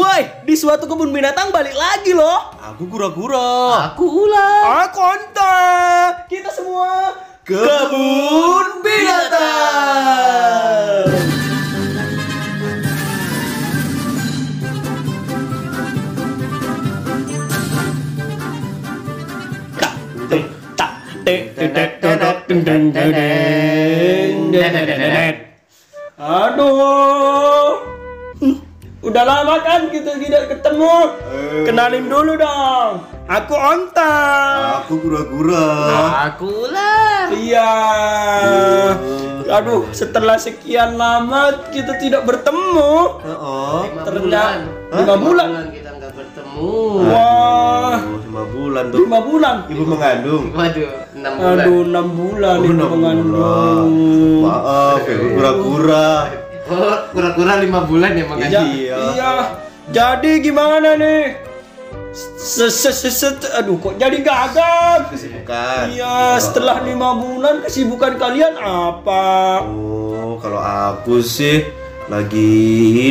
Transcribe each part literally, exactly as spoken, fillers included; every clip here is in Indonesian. Woi, di suatu kebun binatang balik lagi loh. Aku kura-kura. Aku ular. Aku onta. Kita semua kebun binatang. Aduh. Udah lama kan kita tidak ketemu. Eee. Kenalin dulu dong. Aku onta. Aku kura-kura. Aku ular. Iya. Eee. Aduh, setelah sekian lama kita tidak bertemu. Oh. Ternyata lima bulan. bulan kita nggak bertemu. Wah. Lima bulan tuh. Lima bulan. Ibu mengandung. Waduh. Enam bulan. Aduh, enam bulan. Oh, ibu mengandung. Bulan. Maaf, aku kura-kura. Kura-kura lima bulan ya makanya. Iya. Iya. Jadi gimana nih? Seset aduh kok jadi gagal. Kesibukan. Iya, setelah lima bulan kesibukan kalian apa? Oh, kalau aku sih lagi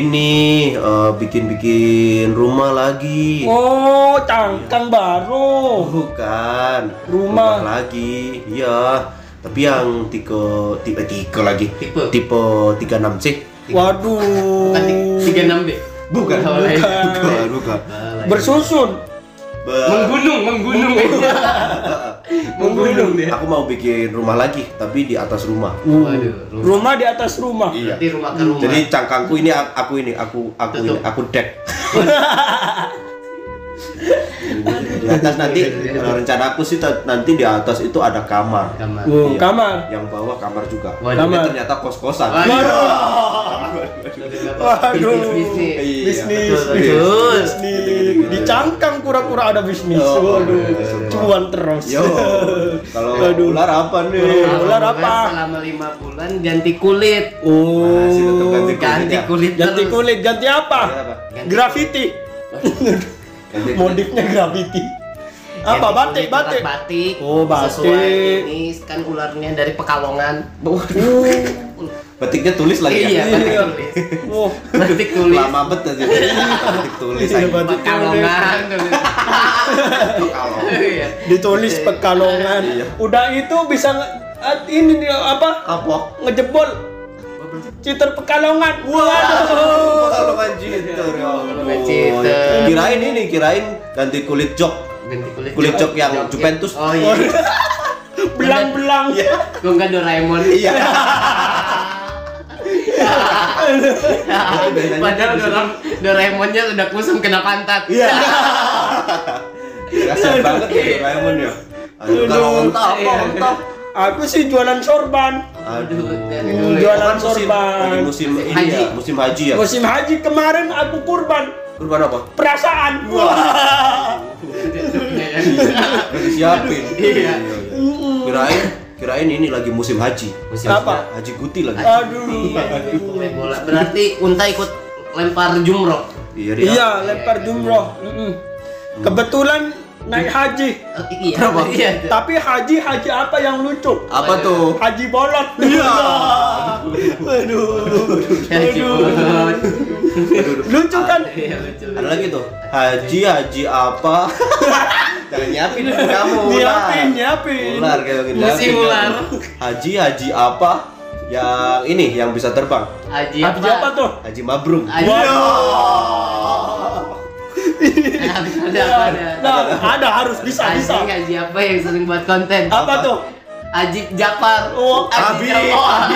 ini uh, bikin-bikin rumah lagi. Oh, cangkang iya. Baru. Bukan. Rumah, rumah lagi. Iya. Tapi yang tipe tipe tipe lagi tipe tipe tiga enam c. Waduh. Tiga enam b. Bukan. Bukan. Bukan. Bersusun. Menggunung, menggunung. Menggunung deh. Aku mau bikin rumah lagi, tapi di atas rumah. Rumah di atas rumah. Iya. Di rumah ke rumah. Jadi cangkangku ini aku ini aku aku ini aku dek. Di atas nanti rencana aku sih nanti di atas itu ada kamar. Kamar. Wow, iya. Kamar. Yang bawah kamar juga. Kamar. Ternyata kos-kosan. Waduh. Waduh. Bisnis. Bisnis. Di cangkang kura-kura ada bisnis. Waduh. Cuan terus. Yo. Kalau ular apa nih? Ular apa? Selama lima bulan ganti kulit. Oh. Ganti kulit. Ganti kulit. Ganti apa? Graffiti. Modifnya graffiti. Apa batik, batik? Batik. Oh, batik. Ini kan ularnya dari Pekalongan. Batiknya tulis lagi ya. Iya, tulis. Oh, batik tulis. Lama bet aja. Batik tulis. Pekalongan. Pekalongan. Ditulis Pekalongan. Udah itu bisa ini apa? Apa? Ngejebol. Citer Pekalongan. Waduh. Pekalongan citer. Pekalongan citer. Kirain ini, kirain ganti kulit jok. Ganti kulit. Kulit jok yang Juventus. Oh iya. Belang-belang. Gua enggak Doraemon. Iya. Padahal Doraemonnya udah kusam kena pantat. Iya. Kasian banget Doraemon ya. Aduh, onta, onta. Aku sih jualan sorban. Aduh, jualan sorban. Musim ini ya, musim haji ya. Musim haji kemarin aku kurban. Kurban apa? Perasaan. Wah. Disiapin. Iya. Kirain, kirain ini lagi musim haji. Musim apa? Haji guti lagi. Aduh. Berarti unta ikut lempar jumroh. Iya, lempar jumroh. Kebetulan naik haji. Oh, iya. Berapa? Iya. Tapi haji haji apa yang lucu? Apa tuh? Haji bolot. Iya. Aduh. Haji bolot. Lucu kan? Iya, lucu. Ada lagi tuh. Haji haji apa? Jangan nyiapin kamu. Nyiapin, nyiapin. Ular kayak gitu. Musim ular. Haji haji apa? Yang ini yang bisa terbang. Haji apa? Haji apa tuh? Haji mabrur. Ada, ada, nah, ada harus bisa Aji, bisa. Haji apa yang sering buat konten? Apa tuh? Haji Jafar. Oh, Haji Jafar.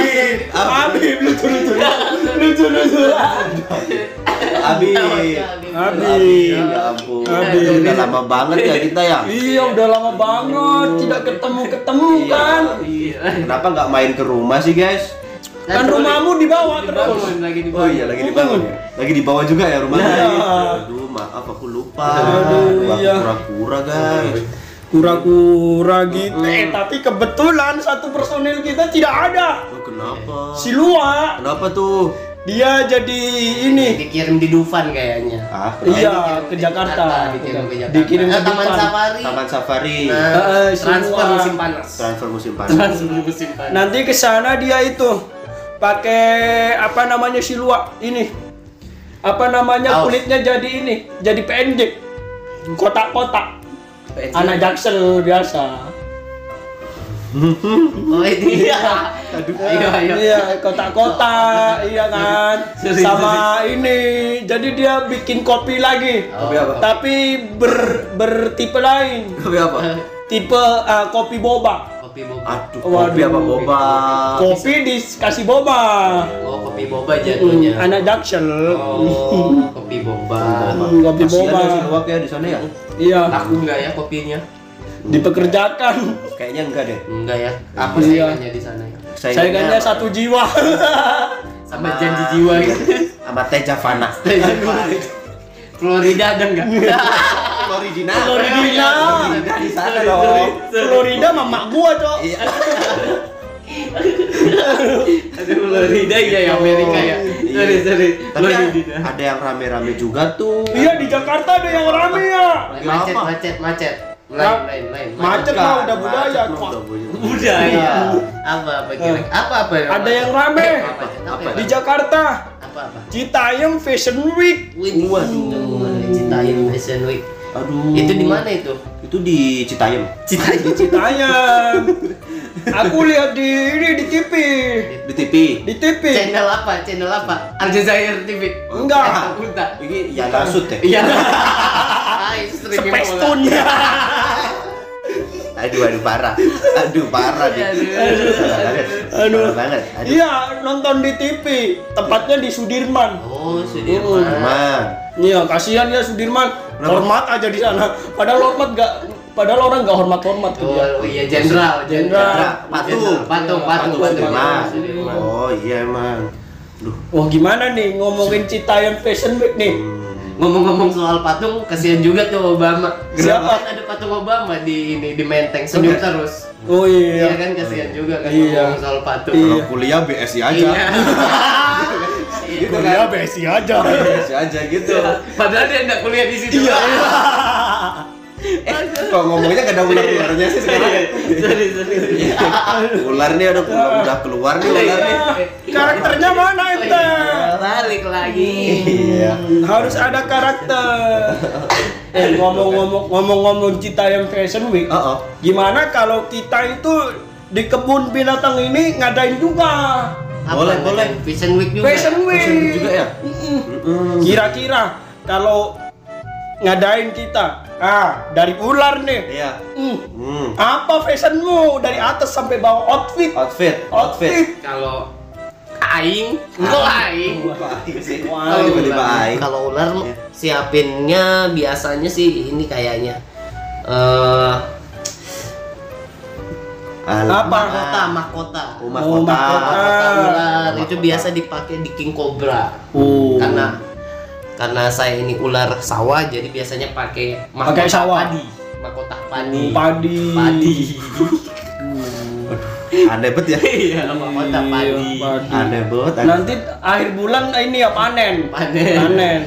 Abi, lucu lucu, lucu lucu. Abi, Abi, ya ampun. Udah lama banget ya kita ya. Iya, udah lama banget tidak ketemu ketemu kan. Kenapa nggak main ke rumah sih guys? Kan rumahmu dibawa terus. Oh iya, lagi dibangun. Lagi dibawa juga ya rumahnya. Aduh, maaf aku lupa. Aduh, iya. Kura-kura guys. Kura-kura gitu. Eh, tapi kebetulan satu personil kita tidak ada. Kenapa? Si Lua. Kenapa tuh? Dia jadi ini. Dikirim di Dufan kayaknya. Iya, ke Jakarta. Dikirim ke Taman Safari. Taman Safari. Transfer musim panas. Transfer musim panas. Transfer musim panas. Nanti ke sana dia itu pakai apa namanya si Lua ini apa namanya, kulitnya jadi ini, jadi P N J, kotak-kotak, anak jaksel biasa. Oh iya, aduh, iya, iya, iya, kotak-kotak, iya kan, sama ini, jadi dia bikin kopi lagi, kopi apa? Tapi ber bertipe lain. Kopi apa? Tipe uh, kopi boba. Kopi boba. Aduh, kopi apa boba? Kopi dikasih boba. Oh, kopi boba jadinya. Anak jaksel. Oh, kopi boba. Kopi boba. Suap ya di sana ya? Iya. Laku nggak ya kopinya? Dipekerjakan kayaknya enggak deh, enggak ya, apa saingannya di sana ya? Saingannya satu jiwa sama janji jiwa gitu, sama teh Javana, teh Javana Florida ada enggak? Floridina, Floridina di sana dong, Florida sama mak gua cok. Aduh, Florida ya, ya Amerika ya. Sorry, sorry. Florida. Ada yang rame-rame juga tuh. Iya, di Jakarta ada yang rame ya. Macet, macet, macet. Lain, lain, lain. Macet lah, udah budaya. Budaya. Apa apa kira-kira? Apa apa? Ada yang rame di Jakarta. Apa apa? Citayam Fashion Week. Waduh, Citayam Fashion Week. Aduh. Itu di mana itu? Itu di Citayam. Citayam, Citayam. Aku lihat di ini di T V. Di T V. Di T V. Channel apa? Channel apa? Aljazair T V. Enggak. Ini ya Lasut ya. Iya. Spestun ya. Aduh, aduh parah. Aduh parah deh. Aduh. Iya, nonton di T V. Tempatnya di Sudirman. Oh, Sudirman. Iya, kasihan ya Sudirman. Hormat aja di sana. Padahal hormat enggak, padahal orang enggak hormat-hormat tuh. Oh iya, jenderal, jenderal. Patung, patung, patung Sudirman. Oh iya emang. Duh. Wah, gimana nih ngomongin Citayam Fashion Week nih? Ngomong-ngomong soal patung, kasihan juga tuh Obama. Siapa? Kan ada patung Obama di ini di Menteng, senyum terus. Oh iya. Iya kan, kasihan juga kan ngomong soal patung. Kalau kuliah B S I aja. Kuliah B S I aja, B S I aja gitu. Padahal dia nggak kuliah di situ. Iya. Eh, kok ngomongnya gak ada ular-ularnya sih sekarang? Sorry, sorry. Ular nih udah udah keluar nih ular nih. Karakternya mana itu? Balik lagi. Harus ada karakter. Eh, ngomong-ngomong ngomong-ngomong Citayam Fashion Week. Gimana kalau kita itu di kebun binatang ini ngadain juga? Boleh, boleh. Fashion Week juga. Fashion Week juga ya. Kira-kira kalau ngadain kita, ah dari ular nih. Iya. Apa fashionmu dari atas sampai bawah outfit? Outfit, outfit. Kalau aing, kalau aing, tiba-tiba aing. Kalau ular siapinnya biasanya sih ini kayaknya. Apa? Mahkota, mahkota. Oh, mahkota. Mahkota ular itu biasa dipakai di King Cobra. Oh. Karena karena saya ini ular sawah, jadi biasanya pakai mahkota padi. Mahkota padi. Padi. Padi. Aneh bet ya. Iya, mahkota padi. Aneh bet. Nanti akhir bulan ini ya panen. Panen. Panen.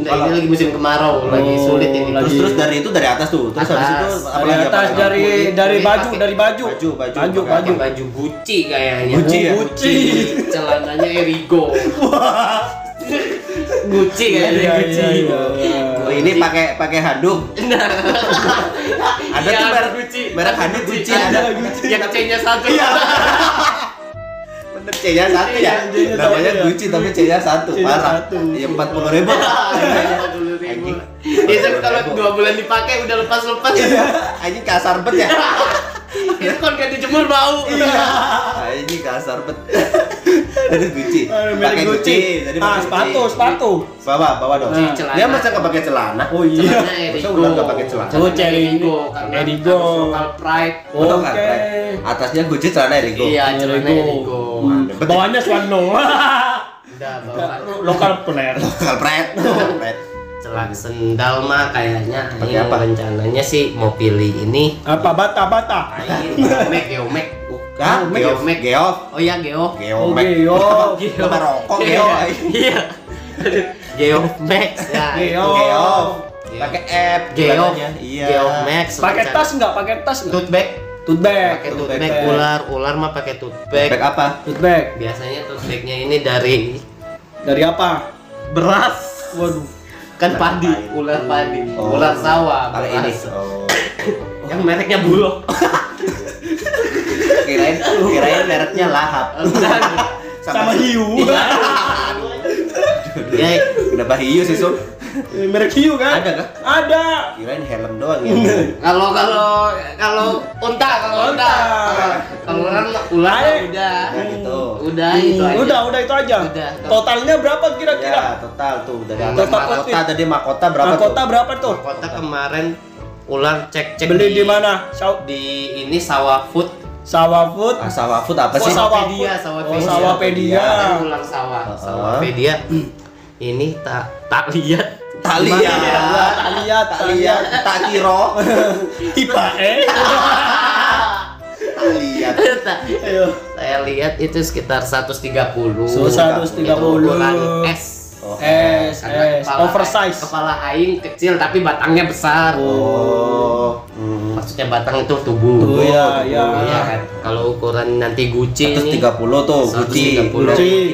Ini lagi musim kemarau, lagi sulit ini. Terus terus dari itu dari atas tuh. Terus habis itu apalagi atas dari dari baju, dari baju. Baju, baju, baju, baju Gucci kayaknya. Gucci. Gucci. Celananya Erigo. Gucci kayaknya. Oh ini pakai pakai handuk. Ada tuh merek Gucci. Merek handuk Gucci ada. Yang C-nya satu. Bener C-nya satu ya. Namanya Gucci tapi C-nya satu. Parah. Ya empat puluh ribu. Itu kalau dua bulan dipakai udah lepas lepas. Anjing kasar bet ya. Itu kan kayak dijemur bau. Anjing kasar bet. Ada Gucci, pakai Gucci, ah sepatu, sepatu, bawa, bawa dong. Dia masa nggak pakai celana? Oh iya, masa udah nggak pakai celana? Oh Erigo, Erigo, lokal pride, oke. Atasnya Gucci, celana Erigo. Iya, celana Erigo. Bawahnya Swanlo. Udah, bawa lokal pride, lokal pride, celana sendal mah kayaknya. Pakai apa? Rencananya sih mau pilih ini. Apa bata bata? Yomek, yomek. Ah, Geo, Geo, oh ya Geo, Geo, Geo, Geo, merokok Geo, iya, Geo Max, Geo, Geo, pakai app, Geo, iya, Geo Max, pakai tas nggak, pakai tas, tote bag, tote bag, pakai tote bag, ular, ular mah pakai tote bag, apa, tote bag, biasanya tote bagnya ini dari, dari apa? beras. Waduh. Kan padi, ular padi, oh. ular sawah. Kalau ini oh. yang mereknya Bulog. kirain kirain mereknya Lahap. Sama, sama hiu. Iya. Ya, kenapa hiu sih, Sob? Merek hiu kan? Ada kah? Ada. Kirain helm doang ya. Kalau kalau kalau unta, kalau unta. Kalau orang ular udah. Gitu. Udah itu aja. Udah, udah itu aja. Udah. Totalnya berapa kira-kira? Ya, total tuh dari mahkota tadi mahkota berapa tuh? Mahkota berapa tuh? Mahkota kemarin ular cek-cek beli di mana? Di ini Sawah Food. Sawah Food. Ah, Sawah Food apa sih? Sawapedia, Sawapedia. Sawapedia. Ular sawah. Sawapedia. Ini tak tak lihat. Tak lihat, tak lihat, tak lihat, tak kira. Tiba eh. Tak lihat. Saya lihat itu sekitar seratus tiga puluh. seratus tiga puluh S. S, S. Oversize. Kepala aing kecil tapi batangnya besar. Oh. Maksudnya batang itu tubuh. Tubuh ya, ya. Kalau ukuran nanti Gucci ini seratus tiga puluh tuh, Gucci.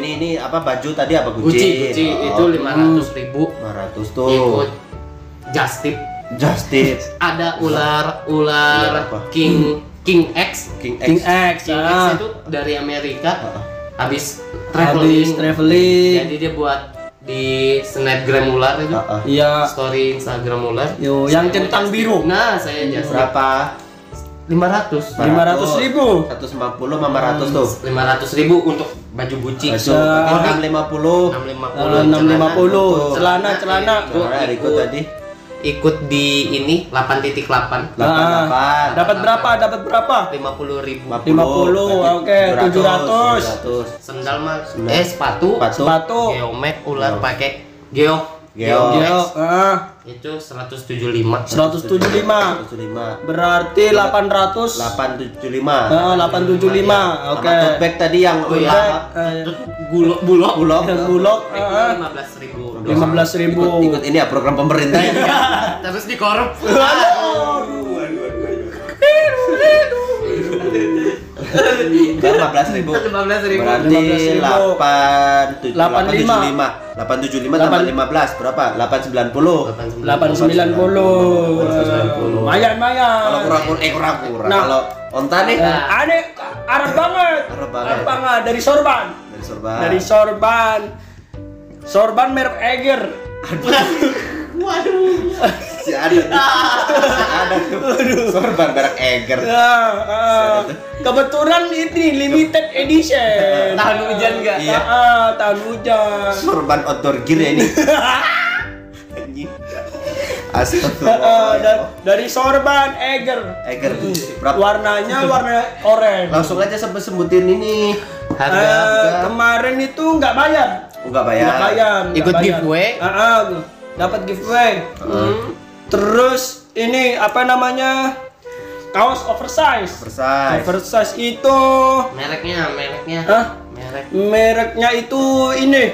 Ini ini apa baju tadi apa Gucci? Gucci itu lima ratus ribu. lima ratus tuh. Ikut Justip. Justip. Ada ular ular King King X. King X. King X itu dari Amerika. Habis traveling, traveling. Jadi dia buat di snapgram ular itu, uh, uh. iya. story Instagram ular. Yo, yang centang biru. Nah, saya aja berapa? lima ratus ribu. seratus lima puluh sama lima ratus tuh. lima ratus ribu untuk baju bucik. enam ratus lima puluh. enam ratus lima puluh. Celana-celana ikut tadi. Ikut di ini delapan titik delapan. delapan. Dapat berapa? Dapat berapa? lima puluh ribu. lima puluh. Oke, tujuh ratus. Sendal mah eh sepatu. Sepatu. Geomek ular pakai Geo. Geo. Heeh. Itu seratus tujuh puluh lima. seratus tujuh puluh lima. Berarti delapan ratus. delapan ratus tujuh puluh lima. Heeh, delapan ratus tujuh puluh lima. Oke. Tote bag tadi yang ular bulog bulog bulog bulog lima belas ribu. lima belas ribu ikut, ikut ini ya program pemerintah ya. Terus dikorup. lima belas ribu. lima belas ribu. delapan delapan tujuh lima. Delapan tujuh lima tambah lima belas berapa? Delapan sembilan puluh. Delapan sembilan puluh. Mayan mayan. Kalau kurang kurang eh kurang kurang. Kalau onta nih. Aneh Arab banget. Arab banget dari sorban. Dari sorban. Dari sorban. Sorban merek Eger. Waduh. Si ada. Si ada tuh. Sorban merek Eger. Nah, uh, kebetulan ini limited edition. Tahan hujan enggak? Iya. Uh, tahan hujan. Sorban outdoor gear ya ini. Anjing. Astagfirullah. Uh, dari sorban Eger. Eger. Berapa? Warnanya warna oranye. Langsung aja sebut-sebutin ini. Harga, uh, harga kemarin itu nggak bayar. Enggak bayar. Enggak bayar. Ikut bayar. Giveaway. Uh, uh, dapat giveaway. Uh. Terus ini apa namanya? Kaos oversize. Oversize. Oversize itu mereknya, mereknya. Hah? Merek. Mereknya itu ini.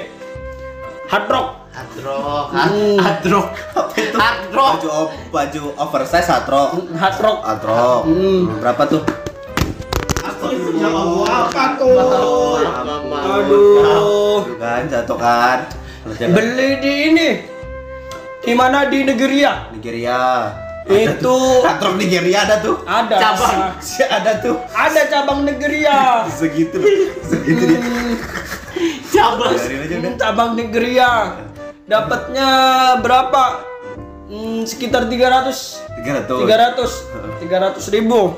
Hard Rock. Hard Rock. Hmm. Hard Rock. Apa itu? Hard Rock. Baju baju oversize Hard Rock. Hard Rock. Hard Rock. Hmm. Berapa tuh? Apa tuh? Aduh, kan jatuh kan. Beli di ini. Di mana di Nigeria? Nigeria. Itu kantor Nigeria ada tuh. Ada. Cabang. Si ada tuh. Ada cabang Nigeria. Segitu. Segitu dia. Cabang. Cabang Nigeria. Dapatnya berapa? Sekitar tiga ratus. tiga ratus. tiga ratus ribu.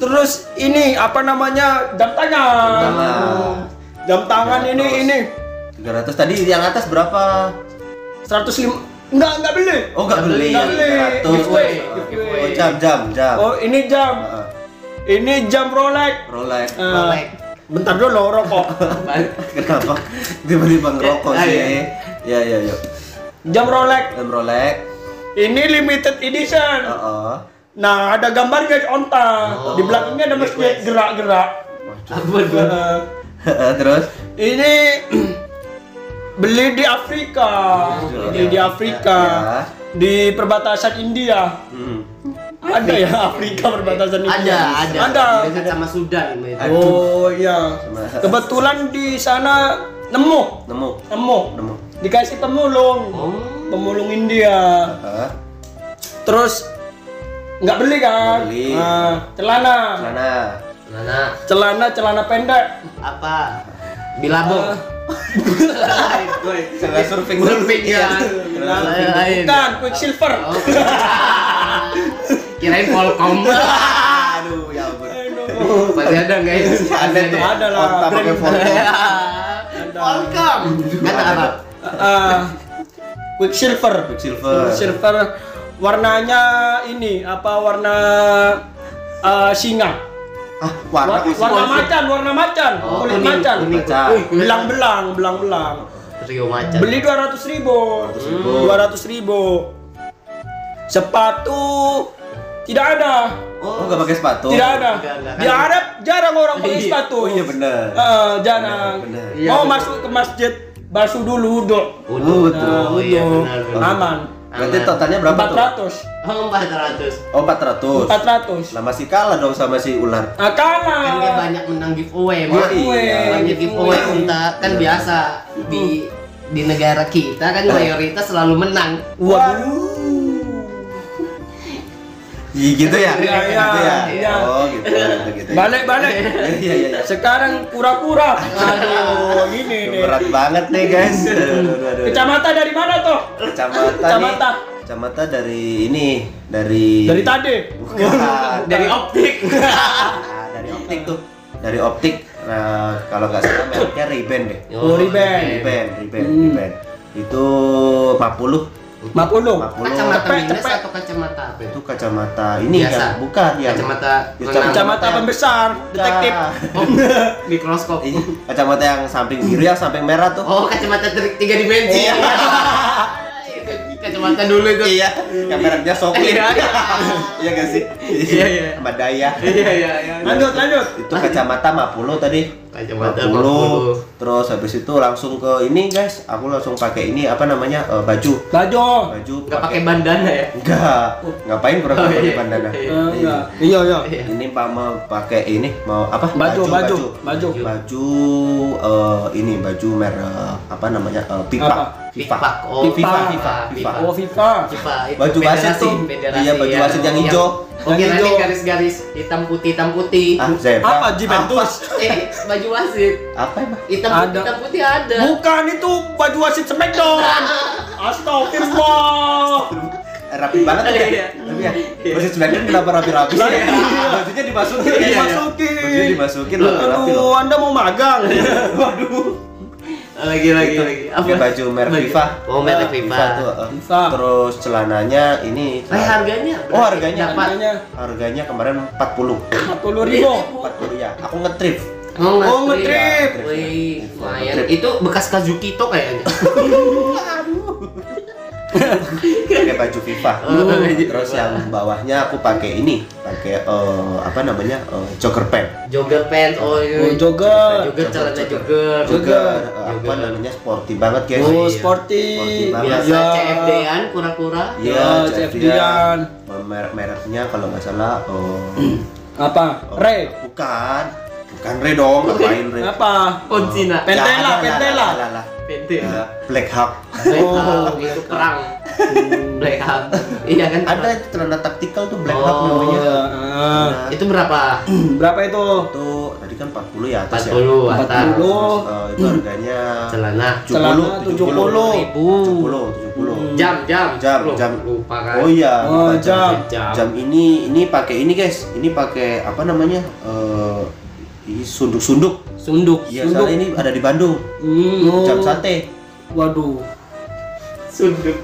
Terus ini apa namanya jam tangan? Jam tangan, jam tangan ini ini. tiga ratus tadi yang atas berapa? seratus lima. Enggak enggak beli. Oh enggak beli. Enggak beli. Oh jam jam jam. Oh ini jam. Uh. Ini jam Rolex. Rolex. Uh. Rolex. Bentar dulu rokok. Kenapa? Tiba-tiba ngerokok sih. Ya ya ya. ya. Jam Rolex. Jam Rolex. Ini limited edition. Uh -uh. Nah, ada gambarnya onta. Oh, di belakangnya ada masjid gerak-gerak. Terus ini beli di Afrika. Beli di Afrika. Ya. Di perbatasan India. Hmm. Ada ya Afrika perbatasan India. Ada, ada. Ada sama Sudan itu. Oh, iya. Kebetulan di sana nemu, nemu, nemu, nemu. dikasih pemulung, oh. pemulungin dia. Huh? Terus nggak beli kan? Beli. Nah, celana. Celana. Celana. Celana celana pendek. Apa? Bilabong. Celana surfing. Surfing ya. Bukan, Quicksilver. Kirain Volcom. Aduh, ya ampun. Pasti ada guys. Ada tuh, ada lah. Pakai Volcom. Kata apa? Quicksilver. Quicksilver. Quicksilver. Warnanya ini apa? Warna singa. Ah, warna, warna, warna macan, warna macan, oh, kulit kuning, macan, kuning, kuning. belang belang, belang belang. Trio macan. Beli dua ratus ribu, dua ratus ribu. Sepatu tidak ada. Oh, nggak pakai sepatu? Tidak ada. Di Arab jarang orang pakai sepatu. Oh, iya benar. Uh, jarang. Bener, bener. Mau bener. masuk ke masjid, basuh dulu wudhu. Wudhu, wudhu, aman. Berarti totalnya berapa tuh? empat ratus. Oh, empat ratus. Oh, empat ratus. empat ratus. Nah, masih kalah dong sama si ular. Ah, kalah. Kan dia banyak menang giveaway, Mas. Iya, banyak giveaway unta. Kan biasa di di negara kita kan mayoritas selalu menang. Waduh. Iya gitu ya. Iya, iya, iya. Oh, gitu. Balik-balik. Iya, iya, iya. Sekarang kura-kura. Aduh, gini nih. Berat banget nih, guys. Kecamatan dari mana tuh? Kecamatan. Kecamatan dari ini, dari Dari tadi. Dari optik. Dari optik tuh. Dari optik. Nah, kalau nggak salah mereknya Ray-Ban deh. Oh, Ray-Ban. Ray-Ban, Ray-Ban, Ray-Ban. Itu empat puluh. Mapulu, kacamata minus atau kacamata apa? Itu kacamata ini ya, bukan ya? Kacamata, kacamata pembesar, detektif, mikroskop. Kacamata yang samping biru, yang samping merah tuh. Oh, kacamata tiga dimensi. Kacamata dulu itu. Iya. Yang mereknya Sokli. Iya nggak sih? Iya iya. Badaya. Iya iya. Lanjut lanjut. Itu kacamata Mapulu tadi. Kacamata Mapulu. Terus habis itu langsung ke ini guys, aku langsung pakai ini apa namanya uh, baju. Baju. Baju. Gak pakai bandana ya? Enggak. Ngapain kurang oh, pakai iya. bandana? Iya. Iya. Iya iya. Ini pak mau pakai ini mau apa? Baju baju baju. Baju uh, ini baju merah apa namanya uh, pipa. Pipa. Oh, pipa. Pipa. Pipa. Oh pipa. Pipa. Baju wasit tuh. Iya baju wasit yang hijau. Oke, nanti garis-garis hitam putih hitam putih. Ah, apa Juventus? Eh, baju wasit. Apa emang? Hitam putih, hitam putih ada. Bukan itu baju wasit Smackdown. Astagfirullah. Rapi banget ya. Tapi ya, wasit Smackdown kenapa rapi-rapi? Bajunya dimasukin, dimasukin. Bajunya dimasukin rapi-rapi loh. Anda mau magang. Waduh. Lagi lagi lagi. Apa? Baju merek FIFA. Oh, merek FIFA. Terus celananya ini. Eh, harganya? Oh, harganya. Harganya kemarin empat puluh. empat puluh ribu. empat puluh ya. Aku ngetrip. Oh, ngetrip. Wih, lumayan. Itu bekas Kazuki to kayaknya. Aduh. Pakai baju FIFA. Terus yang bawahnya aku pakai ini, pakai apa namanya? jogger pants. Jogger pants, oh iya. Jogger, jogger, celana jogger, jogger. Apa namanya sporty banget guys. Oh sporty. Biasa C F D-an kura-kura. Iya C F D-an. Merek-mereknya kalau nggak salah. Apa? Ray? Bukan, bukan Ray dong. Ngapain Ray? Apa? Poncina. Pentela, Pentela. Pentela. Black Hawk. Oh itu perang. Black Hawk. Iya kan? Ada celana taktikal tuh Black Hawk namanya. Itu berapa? Berapa itu? Itu tadi kan empat puluh ya atas ya. empat puluh. Itu harganya celana tujuh puluh ribu. Jam jam jam jam lupa kan. Oh iya. Jam jam ini ini pakai ini guys. Ini pakai apa namanya? Sunduk-sunduk. Sunduk. Iya, soalnya ini ada di Bandung. Jam sate. Waduh. Sunduk.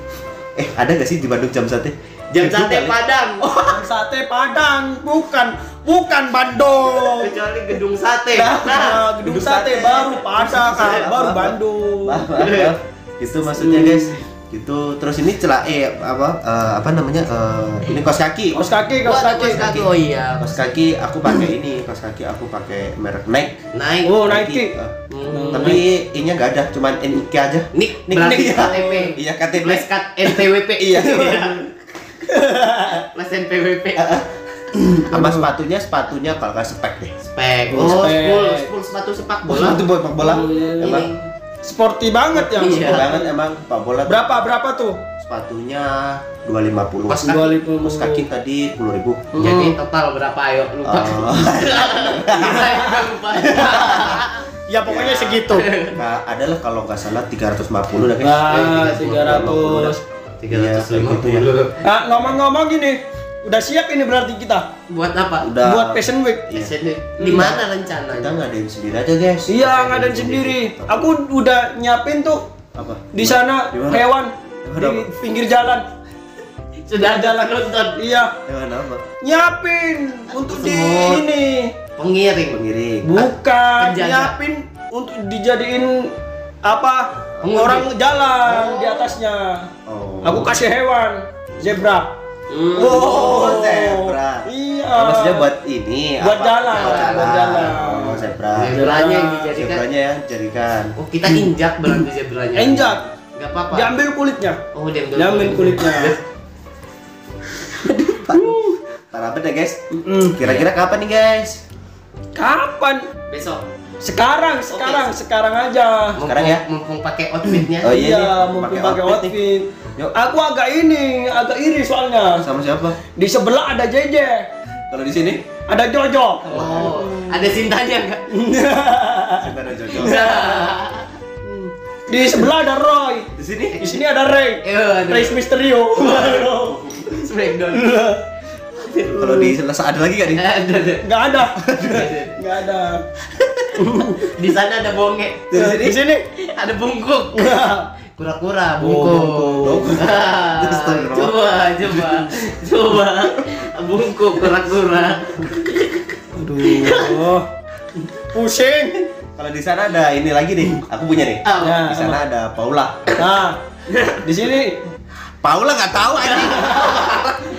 Eh, ada gak sih di Bandung jam sate? Jam sate Padang. Oh, jam sate Padang, bukan bukan Bandung. Kecuali gedung sate. Nah, gedung sate baru Padang, baru Bandung. Gitu maksudnya, guys. Gitu. Terus ini celah eh apa apa namanya? Ini kaos kaki. Kaos kaki, kaos kaki. Oh iya. Kaos kaki aku pakai ini, kaos kaki aku pakai merek Nike. Nike. Oh, Nike. Tapi ini nggak ada, cuman N I K aja. Nik, nik, nik. K T P. Iya K T P. Leskat N P W P. Iya. Mas N P W P. Sama sepatunya, sepatunya kalau nggak spek deh. Spek. Oh, sepul, sepul sepatu sepak bola. Sepatu sepak bola. Emang. sporty banget ya. Sporty iya. banget emang Pak Bola. Berapa berapa tuh? Sepatunya dua ratus lima puluh. Pas kaki, pas kaki tadi sepuluh ribu. Hmm. Jadi total berapa ayo lupa. Oh. Ya pokoknya ya. Segitu. Nah, adalah kalau nggak salah tiga ratus lima puluh dah kan. Nah, tiga ratus tiga ratus lima puluh. Ah, ngomong-ngomong gini. Udah siap ini berarti kita buat apa? Udah. Buat Fashion Week. Iya. Fashion Week. Di mana rencananya? Kita ngadain sendiri aja, guys. Iya, ngadain sendiri. sendiri. Aku udah nyiapin tuh apa? Di sana Dimana? hewan Dimana? di pinggir jalan. Sudah jalan nonton. Iya. Hewan apa? Nyiapin Aku untuk di ini. Pengiring, pengiring. Bukan, Penjana. nyiapin untuk dijadiin apa? Pengiring. Orang jalan oh. di atasnya. Oh. Aku kasih hewan zebra. Hmm. Oh, zebra. Iya. Nah, maksudnya buat ini buat apa? jalan, jalan. Buat jalan. Oh, zebra. Zebranya yang dijadikan. Zebranya yang dijadikan. Oh, kita injak berarti zebranya. Injak. Enggak apa-apa. Diambil kulitnya. Oh, diambil. Diambil kulitnya. Aduh, parah banget ya, guys. Kira-kira kapan nih, guys? Kapan? Besok. Sekarang, sekarang, okay. sekarang aja. Mumpung, sekarang ya. Mumpung pakai outfitnya. Oh iya, mumpung pakai outfit. outfit. Yo, aku agak ini, agak iri soalnya. Sama siapa? Di sebelah ada J J. Kalau di sini ada Jojo. Oh, ada Cintanya enggak? Cinta ada Jojo. Di sebelah ada Roy. Di sini? Di sini ada Ray. Ray Mysterio. Smackdown. Kalau di sebelah ada lagi enggak nih? Enggak ada. Enggak ada. Di sana ada Bonge. Di sini? Di sini ada Bungkuk. Kura-kura, bungkuk. Ah, coba, coba, coba, bungkuk, kura-kura. Aduh, pusing. Kalau di sana ada ini lagi nih, aku punya nih. Di sana ada Paula. Nah, di sini Paula nggak tahu aja.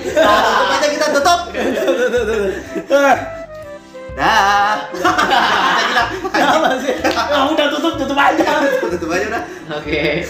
Tutup aja kita tutup. Dah. Kenapa sih? Nah, udah tutup, tutup aja. Tutup aja udah. Oke.